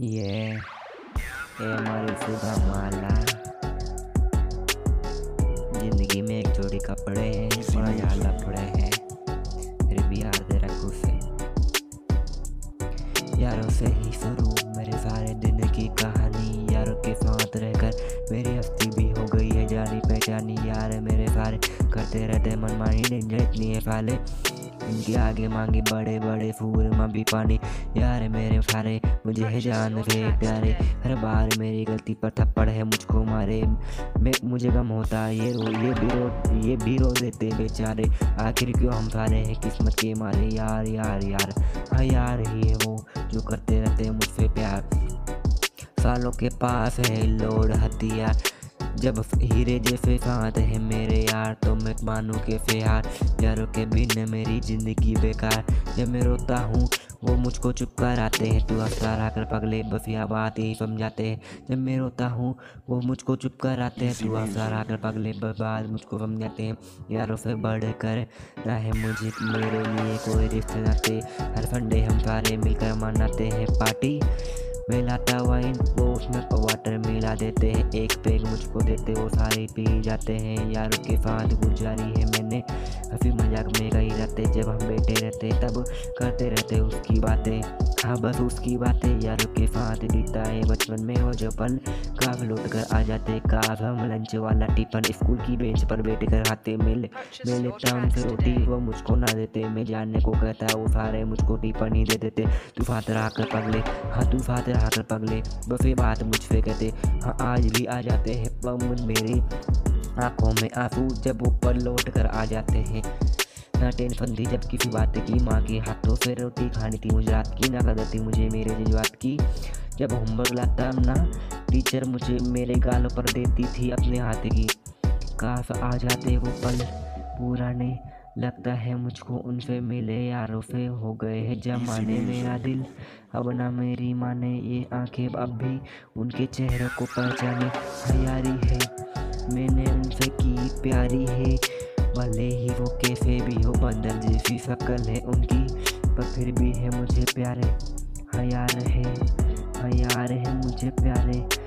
ये हमारी सुधा माला। जिंदगी में एक जोड़ी कपड़े हैं, थोड़ा झाला पड़े हैं, फिर भी यार तेरा गुस्से यारों से ही शुरू। मेरे सारे दिन की कहानी यारों के साथ रहकर मेरी हस्ती भी हो गई है जानी पहचानी। यार मेरे सारे करते रहते मनमानी डेंजर इतनी है साले, इनके आगे मांगे बड़े बड़े फूल माँ भी पानी। यार मेरे सारे मुझे है जान रहे प्यारे, हर बार मेरी गलती पर थप्पड़ है मुझको मारे। मैं मुझे गम होता है ये भी रो देते बेचारे, आखिर क्यों हम सारे हैं किस्मत के मारे। यार यार यार हाँ यार ही है वो जो करते रहते मुझसे प्यार, सालों के पास है लोड हथियार। जब हीरे जैसे साथ हैं मेरे यार तो मैं मानू कैसे हार, यारों के बिन मेरी ज़िंदगी बेकार। जब मैं रोता हूँ वो मुझको चुप कर आते हैं, तू अक्सर आकर पगले बस यह बात ही समझाते हैं। जब मैं रोता हूँ वो मुझको चुप कर आते हैं, तू अक्सर आकर पगले बर्बाद मुझको समझाते हैं। यारों से बढ़ कर ना है मुझे मेरे लिए कोई रिश्ते नाते, हर संडे हम सारे मिलकर मनाते हैं पार्टी। मैं लाता वाइन वो उसमें वाटर मिला देते हैं, एक पेग मुझको देते वो सारे पी जाते हैं। यारों के साथ गुजारी है मैंने हंसी मजाक में कई रातें, जब हम बैठे रहते तब करते रहते उसकी बातें, हाँ बस उसकी बातें। यारों के साथ बीता है बचपन में वो जो पल, काफ लौट कर आ जाते काफ हम लंच वाला टिफिन स्कूल की बेंच पर बैठ कर खाते। मैं लेता उनसे रोटी वो मुझको ना देते, मैं जानने को कहता वो सारे मुझको टिफिन ही दे देते। तू फात रहा कर पगले, हाँ तू फात रहा कर पगले बस ये बात मुझसे कहते। हाँ आज भी आ जाते हैं पम मेरी आंखों में आंसू जब ऊपर लौट कर आ जाते हैं। ना टेंशन थी जब किसी बात की, माँ के हाथों से रोटी खानी थी मुझे रात की, ना कदर थी मुझे मेरे जज्बात की। जब होमवर्क लाता ना टीचर मुझे मेरे गालों पर देती थी अपने हाथ की, काश आ जाते वो पल पुराने। लगता है मुझको उनसे मिले यारों से हो गए है जमाने मेरा दिल, अब ना मेरी माने ये आंखें अब भी उनके चेहरों को पहचाने। हयारी है मैंने उनसे की प्यारी है, भले ही वो कैसे भी हो बंदर जैसी शक्ल है उनकी, पर फिर भी है मुझे प्यारे। हयार है मुझे प्यारे।